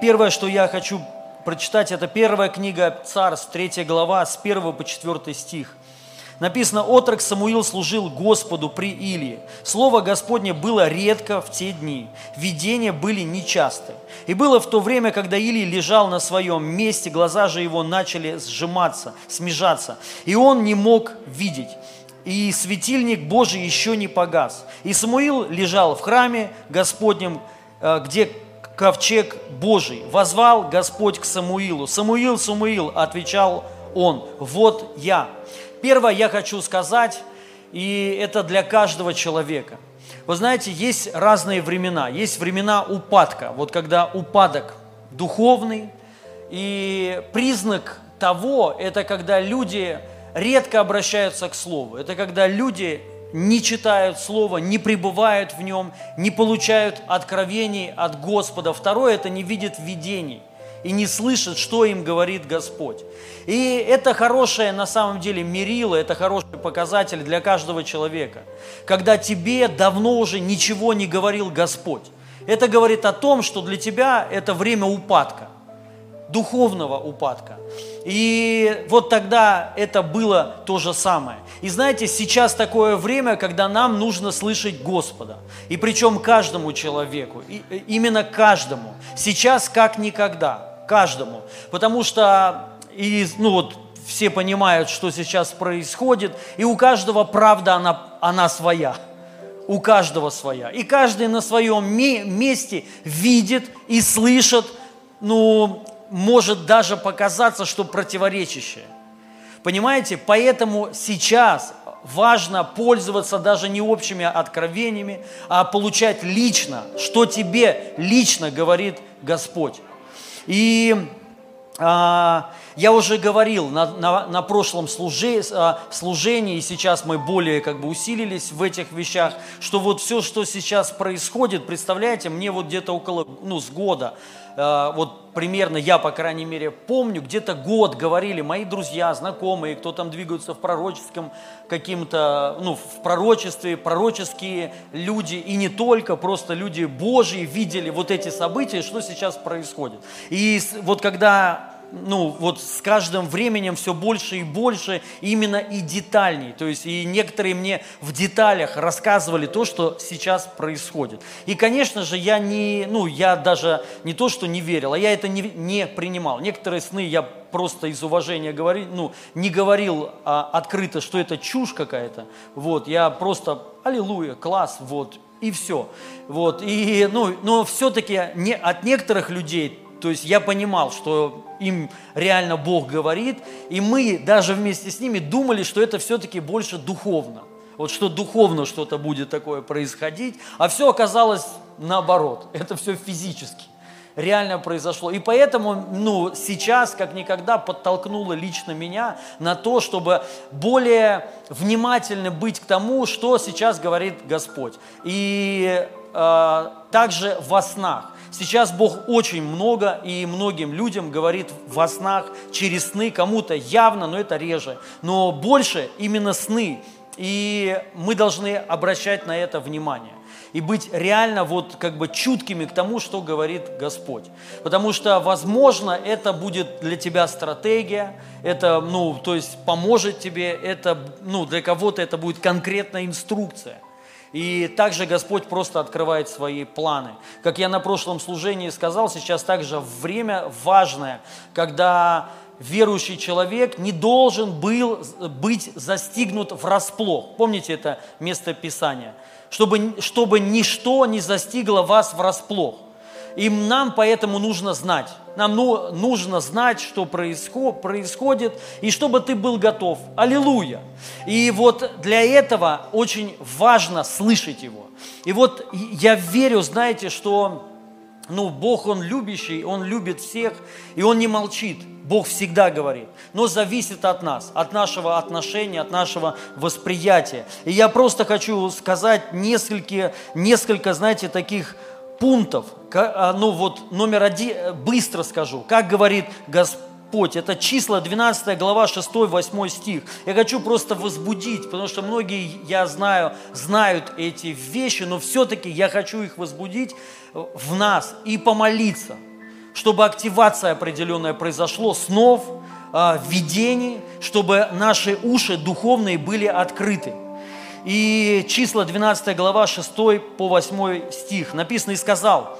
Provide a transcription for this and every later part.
Первое, что я хочу прочитать, это первая книга Царств, 3 глава, с 1 по 4 стих. Написано: «Отрок Самуил служил Господу при Илии. Слово Господне было редко в те дни, видения были нечасты. И было в то время, когда Илий лежал на своем месте, глаза же его начали смежаться, и он не мог видеть. И светильник Божий еще не погас. И Самуил лежал в храме Господнем, где ковчег Божий. Воззвал Господь к Самуилу. „Самуил, Самуил“, отвечал он, „вот я“». Первое я хочу сказать, и это для каждого человека. Вы знаете, есть разные времена. Есть времена упадка, вот когда упадок духовный. И признак того, это когда люди редко обращаются к Слову. Это когда люди не читают Слово, не пребывают в нем, не получают откровений от Господа. Второе – это не видят видений и не слышат, что им говорит Господь. И это хорошее, на самом деле, мерило, это хороший показатель для каждого человека. Когда тебе давно уже ничего не говорил Господь. Это говорит о том, что для тебя это время упадка, духовного упадка. И вот тогда это было то же самое. И знаете, сейчас такое время, когда нам нужно слышать Господа. И причем каждому человеку, именно каждому. Сейчас как никогда, каждому. Потому что, все понимают, что сейчас происходит, и у каждого правда, она своя. У каждого своя. И каждый на своем месте видит и слышит, может даже показаться, что противоречащее. Понимаете? Поэтому сейчас важно пользоваться даже не общими откровениями, а получать лично, что тебе лично говорит Господь. И я уже говорил на прошлом служении, и сейчас мы более усилились в этих вещах, что вот все, что сейчас происходит, представляете, мне вот где-то около, с года, вот примерно я, по крайней мере, помню, где-то год говорили мои друзья, знакомые, кто там двигаются в пророческом в пророчестве, пророческие люди, и не только, просто люди Божьи видели вот эти события, что сейчас происходит. И вот когда... с каждым временем все больше и больше, именно и детальней. То есть, и некоторые мне в деталях рассказывали то, что сейчас происходит. И, конечно же, я я даже не то, что не верил, а я это не принимал. Некоторые сны я просто из уважения говорил, не говорил открыто, что это чушь какая-то. Я просто аллилуйя, класс, и все. Но все-таки от некоторых людей, то есть я понимал, что им реально Бог говорит, и мы даже вместе с ними думали, что это все-таки больше духовно. Что духовно что-то будет такое происходить, а все оказалось наоборот. Это все физически реально произошло. И поэтому, сейчас, как никогда, подтолкнуло лично меня на то, чтобы более внимательно быть к тому, что сейчас говорит Господь. И также во снах. Сейчас Бог очень много и многим людям говорит во снах, через сны, кому-то явно, но это реже. Но больше именно сны, и мы должны обращать на это внимание. И быть реально чуткими к тому, что говорит Господь. Потому что, возможно, это будет для тебя стратегия, это, поможет тебе, это, для кого-то это будет конкретная инструкция. И также Господь просто открывает свои планы. Как я на прошлом служении сказал, сейчас также время важное, когда верующий человек не должен был быть застигнут врасплох. Помните это место Писания? Чтобы ничто не застигло вас врасплох. И нам поэтому нужно знать. Нам нужно знать, что происходит, и чтобы ты был готов. Аллилуйя! И для этого очень важно слышать его. И я верю, знаете, что Бог, Он любящий, Он любит всех, и Он не молчит. Бог всегда говорит, но зависит от нас, от нашего отношения, от нашего восприятия. И я просто хочу сказать несколько, знаете, таких пунктов. Номер один, быстро скажу, как говорит Господь, это числа 12 глава 6-8 стих. Я хочу просто возбудить, потому что многие, я знаю, знают эти вещи, но все-таки я хочу их возбудить в нас и помолиться, чтобы активация определенная произошла, снов, видений, чтобы наши уши духовные были открыты. И числа 12 глава 6 по 8 стих написано: «И сказал: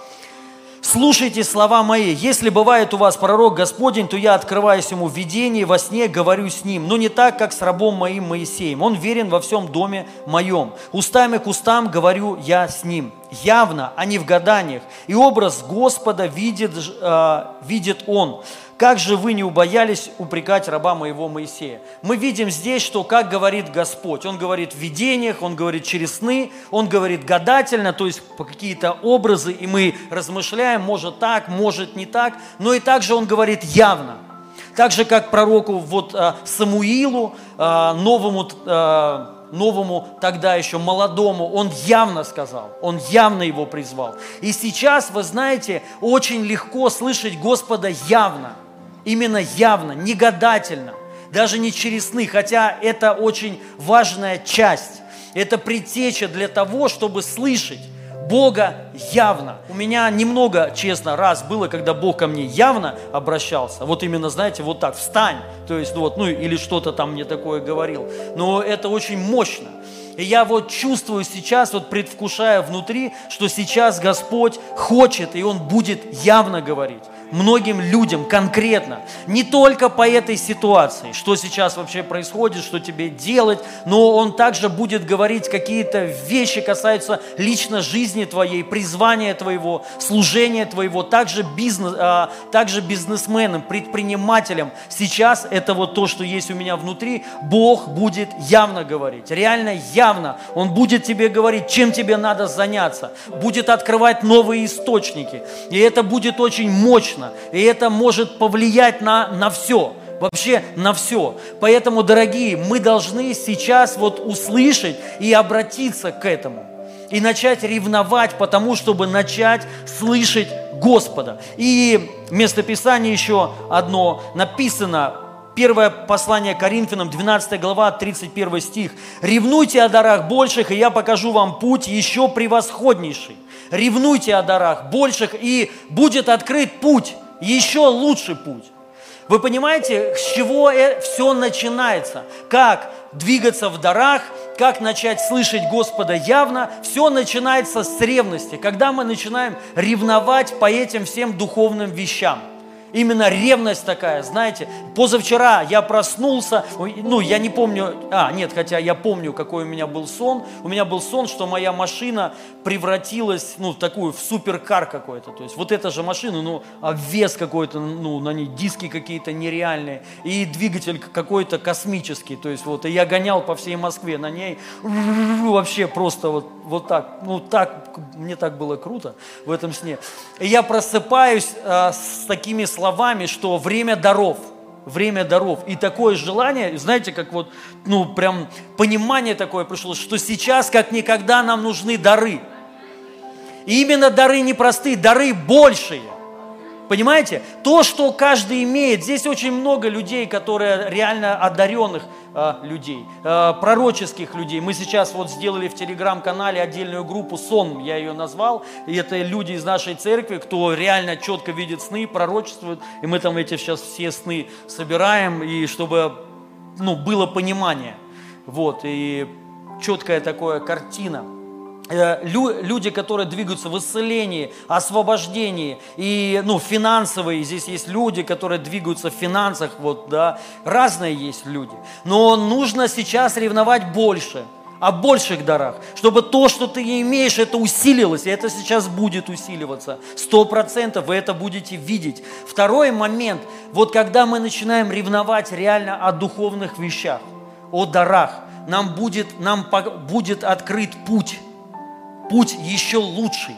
слушайте слова мои, если бывает у вас пророк Господень, то я открываюсь ему в видении, во сне говорю с ним, но не так, как с рабом моим Моисеем. Он верен во всем доме моем. Устами к устам говорю я с ним, явно, а не в гаданиях. И образ Господа видит он. Как же вы не убоялись упрекать раба моего Моисея?» Мы видим здесь, что как говорит Господь. Он говорит в видениях, Он говорит через сны, Он говорит гадательно, то есть по какие-то образы, и мы размышляем, может так, может не так, но и также Он говорит явно. Так же, как пророку Самуилу, новому тогда еще молодому, он явно сказал, он явно его призвал. И сейчас, вы знаете, очень легко слышать Господа явно, именно явно, не гадательно, даже не через сны, хотя это очень важная часть, это предтеча для того, чтобы слышать Бога явно. У меня немного, честно, раз было, когда Бог ко мне явно обращался. Вот именно, знаете, вот так, встань, то есть, или что-то там мне такое говорил. Но это очень мощно. И я чувствую сейчас, предвкушая внутри, что сейчас Господь хочет, и Он будет явно говорить многим людям конкретно, не только по этой ситуации, что сейчас вообще происходит, что тебе делать, но Он также будет говорить какие-то вещи, касаются лично жизни твоей, призвания твоего, служения твоего, также бизнесменам, предпринимателям. Сейчас это то, что есть у меня внутри, Бог будет явно говорить, реально явно. Он будет тебе говорить, чем тебе надо заняться, будет открывать новые источники, и это будет очень мощно. И это может повлиять на все, вообще на все. Поэтому, дорогие, мы должны сейчас услышать и обратиться к этому. И начать ревновать, потому чтобы начать слышать Господа. И местописание еще одно написано. Первое послание Коринфянам, 12 глава, 31 стих. «Ревнуйте о дарах больших, и я покажу вам путь еще превосходнейший». Ревнуйте о дарах больших, и будет открыт путь, еще лучший путь. Вы понимаете, с чего все начинается? Как двигаться в дарах, как начать слышать Господа явно? Все начинается с ревности, когда мы начинаем ревновать по этим всем духовным вещам. Именно ревность такая, знаете, позавчера я проснулся, я помню, какой у меня был сон. У меня был сон, что моя машина превратилась, в суперкар какой-то. То есть эта же машина, вес какой-то, на ней диски какие-то нереальные, и двигатель какой-то космический. То есть и я гонял по всей Москве на ней, вообще просто так. Мне так было круто в этом сне. И я просыпаюсь с такими словами, что время даров. И такое желание, знаете, как прям понимание такое пришло, что сейчас, как никогда, нам нужны дары. И именно дары непростые, дары большие. Понимаете? То, что каждый имеет. Здесь очень много людей, которые реально одаренных людей, пророческих людей. Мы сейчас сделали в телеграм-канале отдельную группу «Сон», я ее назвал. И это люди из нашей церкви, кто реально четко видит сны, пророчествует. И мы там эти сейчас все сны собираем, и чтобы было понимание. И четкая такая картина. Люди, которые двигаются в исцелении, освобождении и, финансовые, здесь есть люди, которые двигаются в финансах, разные есть люди. Но нужно сейчас ревновать больше, о больших дарах, чтобы то, что ты имеешь, это усилилось, и это сейчас будет усиливаться, 100% вы это будете видеть. Второй момент, когда мы начинаем ревновать реально о духовных вещах, о дарах, нам будет открыт путь еще лучший.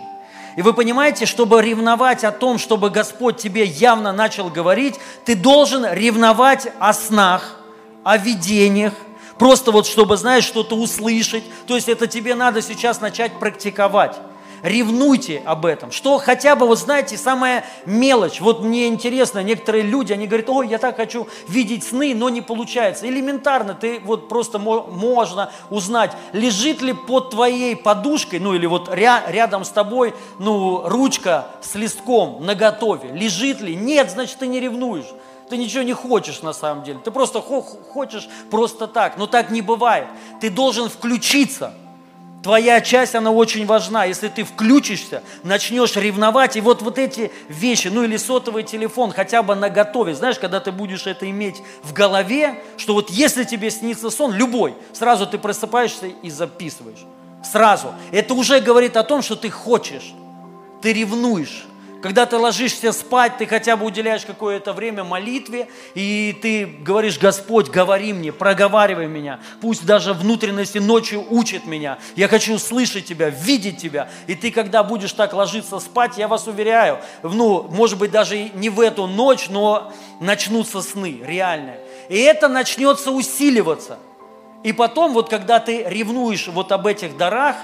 И вы понимаете, чтобы ревновать о том, чтобы Господь тебе явно начал говорить, ты должен ревновать о снах, о видениях, просто чтобы, знаешь, что-то услышать. То есть это тебе надо сейчас начать практиковать. ревнуйте об этом. Что хотя бы, вот знаете, самая мелочь. Вот мне интересно, некоторые люди, они говорят, ой, я так хочу видеть сны, но не получается. Элементарно, ты вот просто можно узнать, лежит ли под твоей подушкой, ну или вот рядом с тобой, ну, ручка с листком наготове. Лежит ли? Нет, значит, ты не ревнуешь. Ты ничего не хочешь на самом деле. Ты просто хочешь просто так. Но так не бывает. Ты должен включиться. Твоя часть, она очень важна. Если ты включишься, начнешь ревновать, и вот эти вещи, ну или сотовый телефон, хотя бы наготове. Знаешь, когда ты будешь это иметь в голове, что вот если тебе снится сон, любой, сразу ты просыпаешься и записываешь. Сразу. Это уже говорит о том, что ты хочешь. Ты ревнуешь. Когда ты ложишься спать, ты хотя бы уделяешь какое-то время молитве, и ты говоришь, Господь, говори мне, проговаривай меня, пусть даже внутренности ночью учит меня, я хочу слышать Тебя, видеть Тебя, и ты, когда будешь так ложиться спать, я вас уверяю, ну, может быть, даже не в эту ночь, но начнутся сны реальные, и это начнется усиливаться, и потом, вот когда ты ревнуешь вот об этих дарах,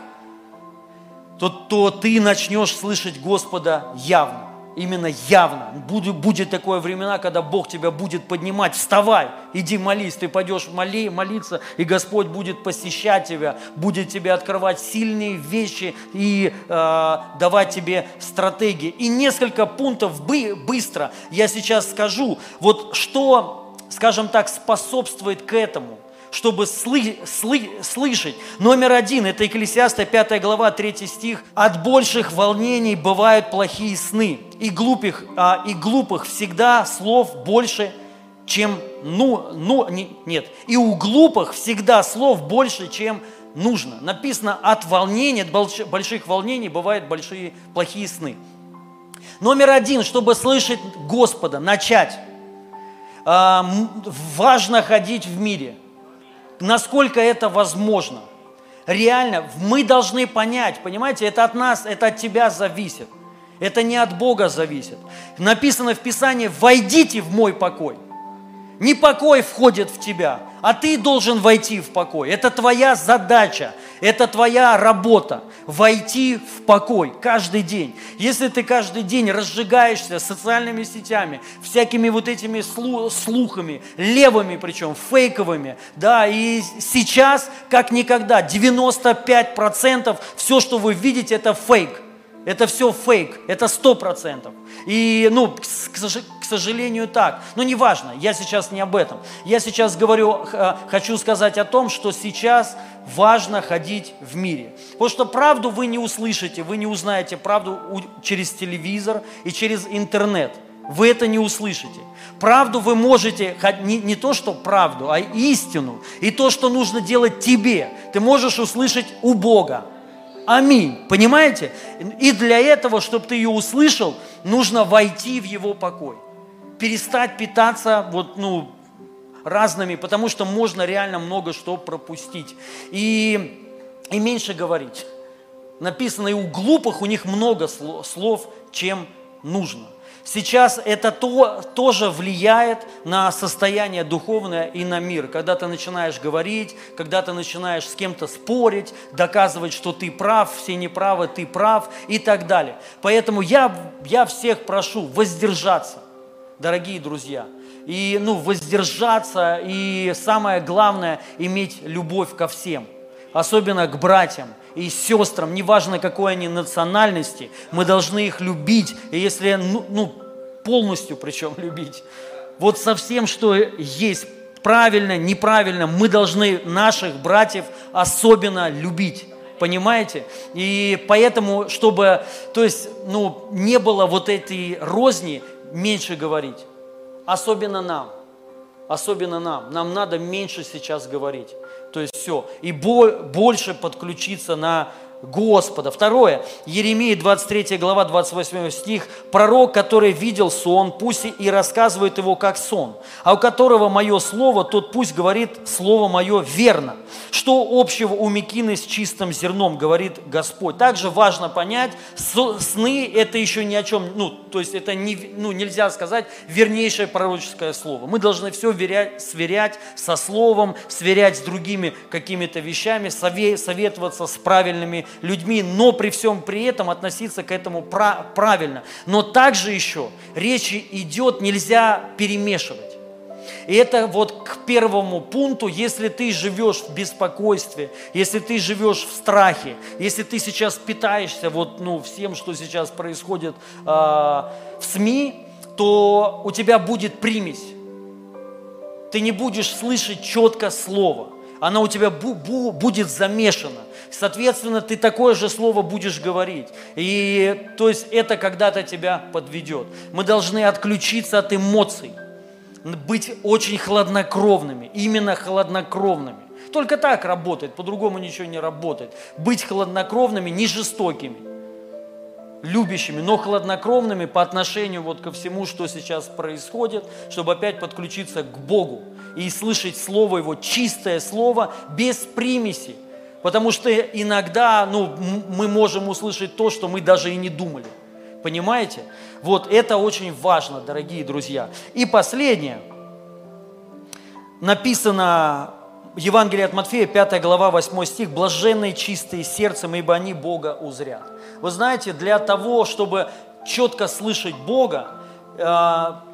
то ты начнешь слышать Господа явно, именно явно. Будет такое времена, когда Бог тебя будет поднимать, вставай, иди молись, ты пойдешь молиться, и Господь будет посещать тебя, будет тебе открывать сильные вещи и давать тебе стратегии. И несколько пунктов быстро я сейчас скажу, вот что, скажем так, способствует к этому, чтобы слышать. Номер один, это Екклесиаста 5 глава, 3 стих. «От больших волнений бывают плохие сны, и глупых всегда слов больше, чем и у глупых всегда слов больше, чем нужно». Написано, от волнения, от больших волнений бывают плохие сны. Номер один, чтобы слышать Господа, начать. Важно ходить в мире. Насколько это возможно. Реально, мы должны понять, понимаете, это от нас, это от тебя зависит. Это не от Бога зависит. Написано в Писании, войдите в мой покой. Не покой входит в тебя, а ты должен войти в покой. Это твоя задача, это твоя работа. Войти в покой каждый день. Если ты каждый день разжигаешься социальными сетями, всякими вот этими слухами, левыми причем, фейковыми, да, и сейчас, как никогда, 95% все, что вы видите, это фейк. Это все фейк, это 100%. И, ну, к сожалению, так. Но неважно, я сейчас не об этом. Я сейчас хочу сказать о том, что сейчас важно ходить в мире. Потому что правду вы не услышите, вы не узнаете правду через телевизор и через интернет. Вы это не услышите. Правду вы можете, не то что правду, а истину. И то, что нужно делать тебе, ты можешь услышать у Бога. Аминь. Понимаете? И для этого, чтобы ты ее услышал, нужно войти в его покой. Перестать питаться разными, потому что можно реально много что пропустить. И меньше говорить. Написано, и у глупых у них много слов, чем нужно. Сейчас это тоже влияет на состояние духовное и на мир. Когда ты начинаешь говорить, когда ты начинаешь с кем-то спорить, доказывать, что ты прав, все неправы, ты прав и так далее. Поэтому я всех прошу воздержаться, дорогие друзья. И воздержаться, и самое главное, иметь любовь ко всем, особенно к братьям и сестрам, неважно какой они национальности, мы должны их любить, и если, полностью причем любить, вот со всем, что есть, правильно, неправильно, мы должны наших братьев особенно любить, понимаете? И поэтому, чтобы, не было вот этой розни, меньше говорить, особенно нам, нам надо меньше сейчас говорить. То есть все. И больше подключиться на Господа. Второе. Иеремия 23 глава 28 стих. Пророк, который видел сон, пусть и рассказывает его как сон, а у которого мое слово, тот пусть говорит слово мое верно. Что общего у мекины с чистым зерном, говорит Господь. Также важно понять, сны это еще ни о чем, это нельзя сказать вернейшее пророческое слово. Мы должны все сверять со словом, сверять с другими какими-то вещами, советоваться с правильными людьми, но при всем при этом относиться к этому правильно. Но также еще речь идет, нельзя перемешивать. И это вот к первому пункту, если ты живешь в беспокойстве, если ты живешь в страхе, если ты сейчас питаешься вот, всем, что сейчас происходит в СМИ, то у тебя будет примесь. Ты не будешь слышать четко слово. Оно у тебя будет замешано. Соответственно, ты такое же слово будешь говорить. И то есть это когда-то тебя подведет. Мы должны отключиться от эмоций. Быть очень хладнокровными, именно хладнокровными. Только так работает, по-другому ничего не работает. Быть хладнокровными, не жестокими, любящими, но хладнокровными по отношению вот ко всему, что сейчас происходит, чтобы опять подключиться к Богу и слышать слово Его, чистое слово, без примеси. Потому что иногда мы можем услышать то, что мы даже и не думали. Понимаете? Вот это очень важно, дорогие друзья. И последнее. Написано в Евангелии от Матфея, 5 глава, 8 стих. «Блаженные чистые сердцем, ибо они Бога узрят». Вы знаете, для того, чтобы четко слышать Бога,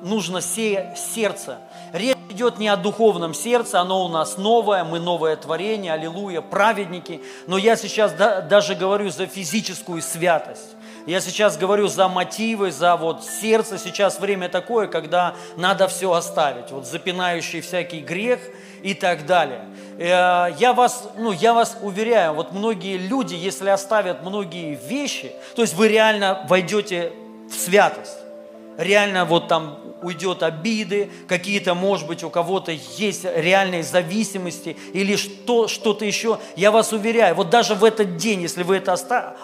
нужно сердце. Речь идет не о духовном сердце, оно у нас новое, мы новое творение, аллилуйя, праведники. Но я сейчас даже говорю за физическую святость. Я сейчас говорю за мотивы, за сердце. Сейчас время такое, когда надо все оставить. Запинающий всякий грех и так далее. Я вас уверяю, многие люди, если оставят многие вещи, то есть вы реально войдете в святость. Реально уйдет обиды, какие-то, может быть, у кого-то есть реальные зависимости или что-то еще. Я вас уверяю, даже в этот день, если вы это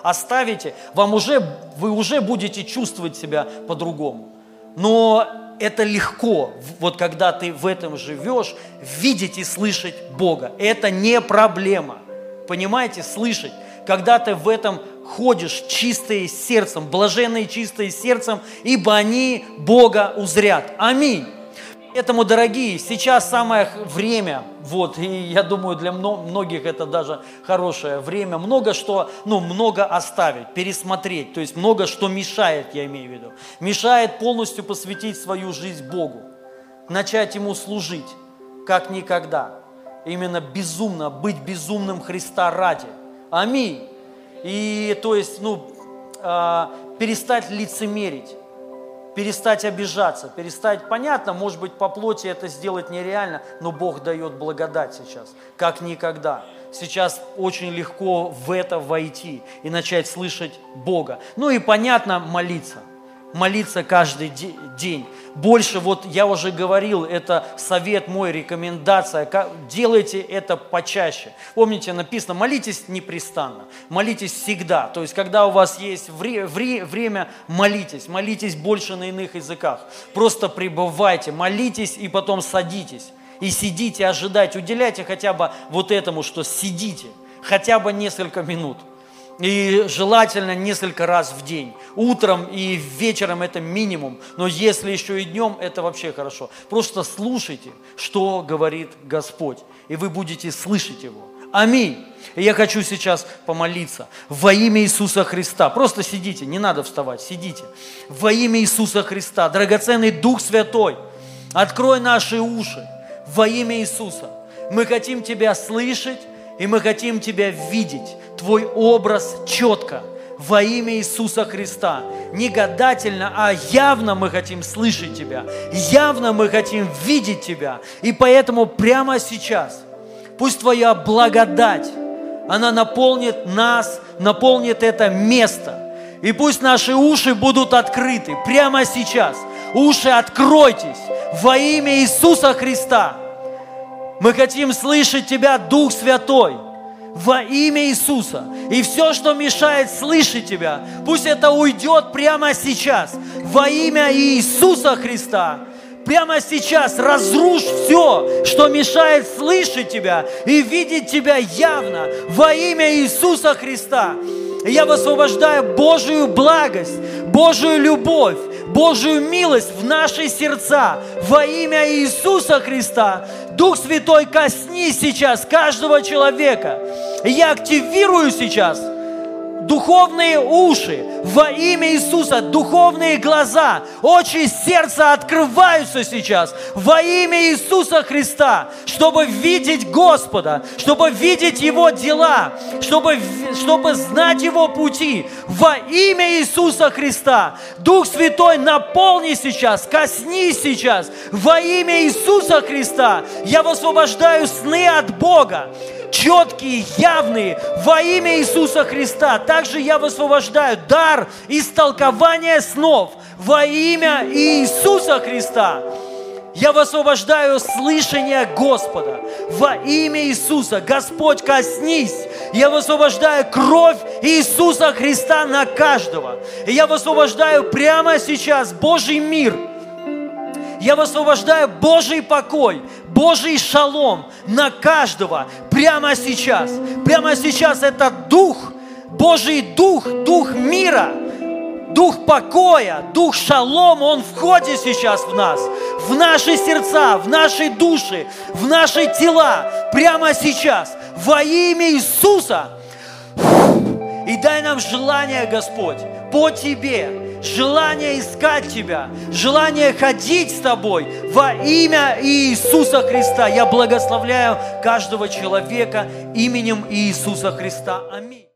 оставите, вы уже будете чувствовать себя по-другому. Но это легко, когда ты в этом живешь, видеть и слышать Бога. Это не проблема, понимаете, слышать. Когда ты в этом ходишь чистые сердцем, блаженные чистые сердцем, ибо они Бога узрят. Аминь. Поэтому, дорогие, сейчас самое время, и я думаю, для многих это даже хорошее время, много оставить, пересмотреть, то есть много что мешает, я имею в виду, мешает полностью посвятить свою жизнь Богу, начать Ему служить, как никогда, именно безумно, быть безумным Христа ради. Аминь. И то есть, перестать лицемерить, перестать обижаться, перестать, понятно, может быть, по плоти это сделать нереально, но Бог дает благодать сейчас, как никогда. Сейчас очень легко в это войти и начать слышать Бога. И, понятно, молиться. Молиться каждый день. Больше, я уже говорил, это совет мой, рекомендация. Делайте это почаще. Помните, написано, молитесь непрестанно, молитесь всегда. То есть, когда у вас есть время, молитесь. Молитесь больше на иных языках. Просто пребывайте, молитесь и потом садитесь. И сидите, ожидайте. Уделяйте хотя бы этому, что сидите. Хотя бы несколько минут. И желательно несколько раз в день. Утром и вечером это минимум, но если еще и днем, это вообще хорошо. Просто слушайте, что говорит Господь, и вы будете слышать Его. Аминь. И я хочу сейчас помолиться во имя Иисуса Христа. Просто сидите, не надо вставать, сидите. Во имя Иисуса Христа, драгоценный Дух Святой, открой наши уши во имя Иисуса. Мы хотим Тебя слышать, и мы хотим Тебя видеть, Твой образ четко, во имя Иисуса Христа. Не гадательно, а явно мы хотим слышать Тебя, явно мы хотим видеть Тебя. И поэтому прямо сейчас пусть Твоя благодать, она наполнит нас, наполнит это место. И пусть наши уши будут открыты прямо сейчас. Уши откройтесь во имя Иисуса Христа. Мы хотим слышать Тебя, Дух Святой, во имя Иисуса. И все, что мешает слышать Тебя, пусть это уйдет прямо сейчас, во имя Иисуса Христа. Прямо сейчас разрушь все, что мешает слышать Тебя и видеть Тебя явно, во имя Иисуса Христа. Я высвобождаю Божию благость, Божию любовь, Божию милость в наши сердца, во имя Иисуса Христа. Дух Святой, коснись сейчас каждого человека. Я активирую сейчас духовные уши во имя Иисуса, духовные глаза, очи сердца открываются сейчас во имя Иисуса Христа, чтобы видеть Господа, чтобы видеть Его дела, чтобы знать Его пути во имя Иисуса Христа. Дух Святой, наполни сейчас, коснись сейчас во имя Иисуса Христа. Я высвобождаю сны от Бога, четкие, явные, во имя Иисуса Христа. Также я высвобождаю дар истолкования снов во имя Иисуса Христа. Я высвобождаю слышание Господа во имя Иисуса. Господь, коснись. Я высвобождаю кровь Иисуса Христа на каждого. И я высвобождаю прямо сейчас Божий мир. Я высвобождаю Божий покой, Божий шалом на каждого прямо сейчас. Прямо сейчас это Дух, Божий Дух, Дух мира, Дух покоя, Дух шалом, Он входит сейчас в нас, в наши сердца, в наши души, в наши тела, прямо сейчас, во имя Иисуса. И дай нам желание, Господь, по Тебе, желание искать Тебя, желание ходить с Тобой во имя Иисуса Христа. Я благословляю каждого человека именем Иисуса Христа. Аминь.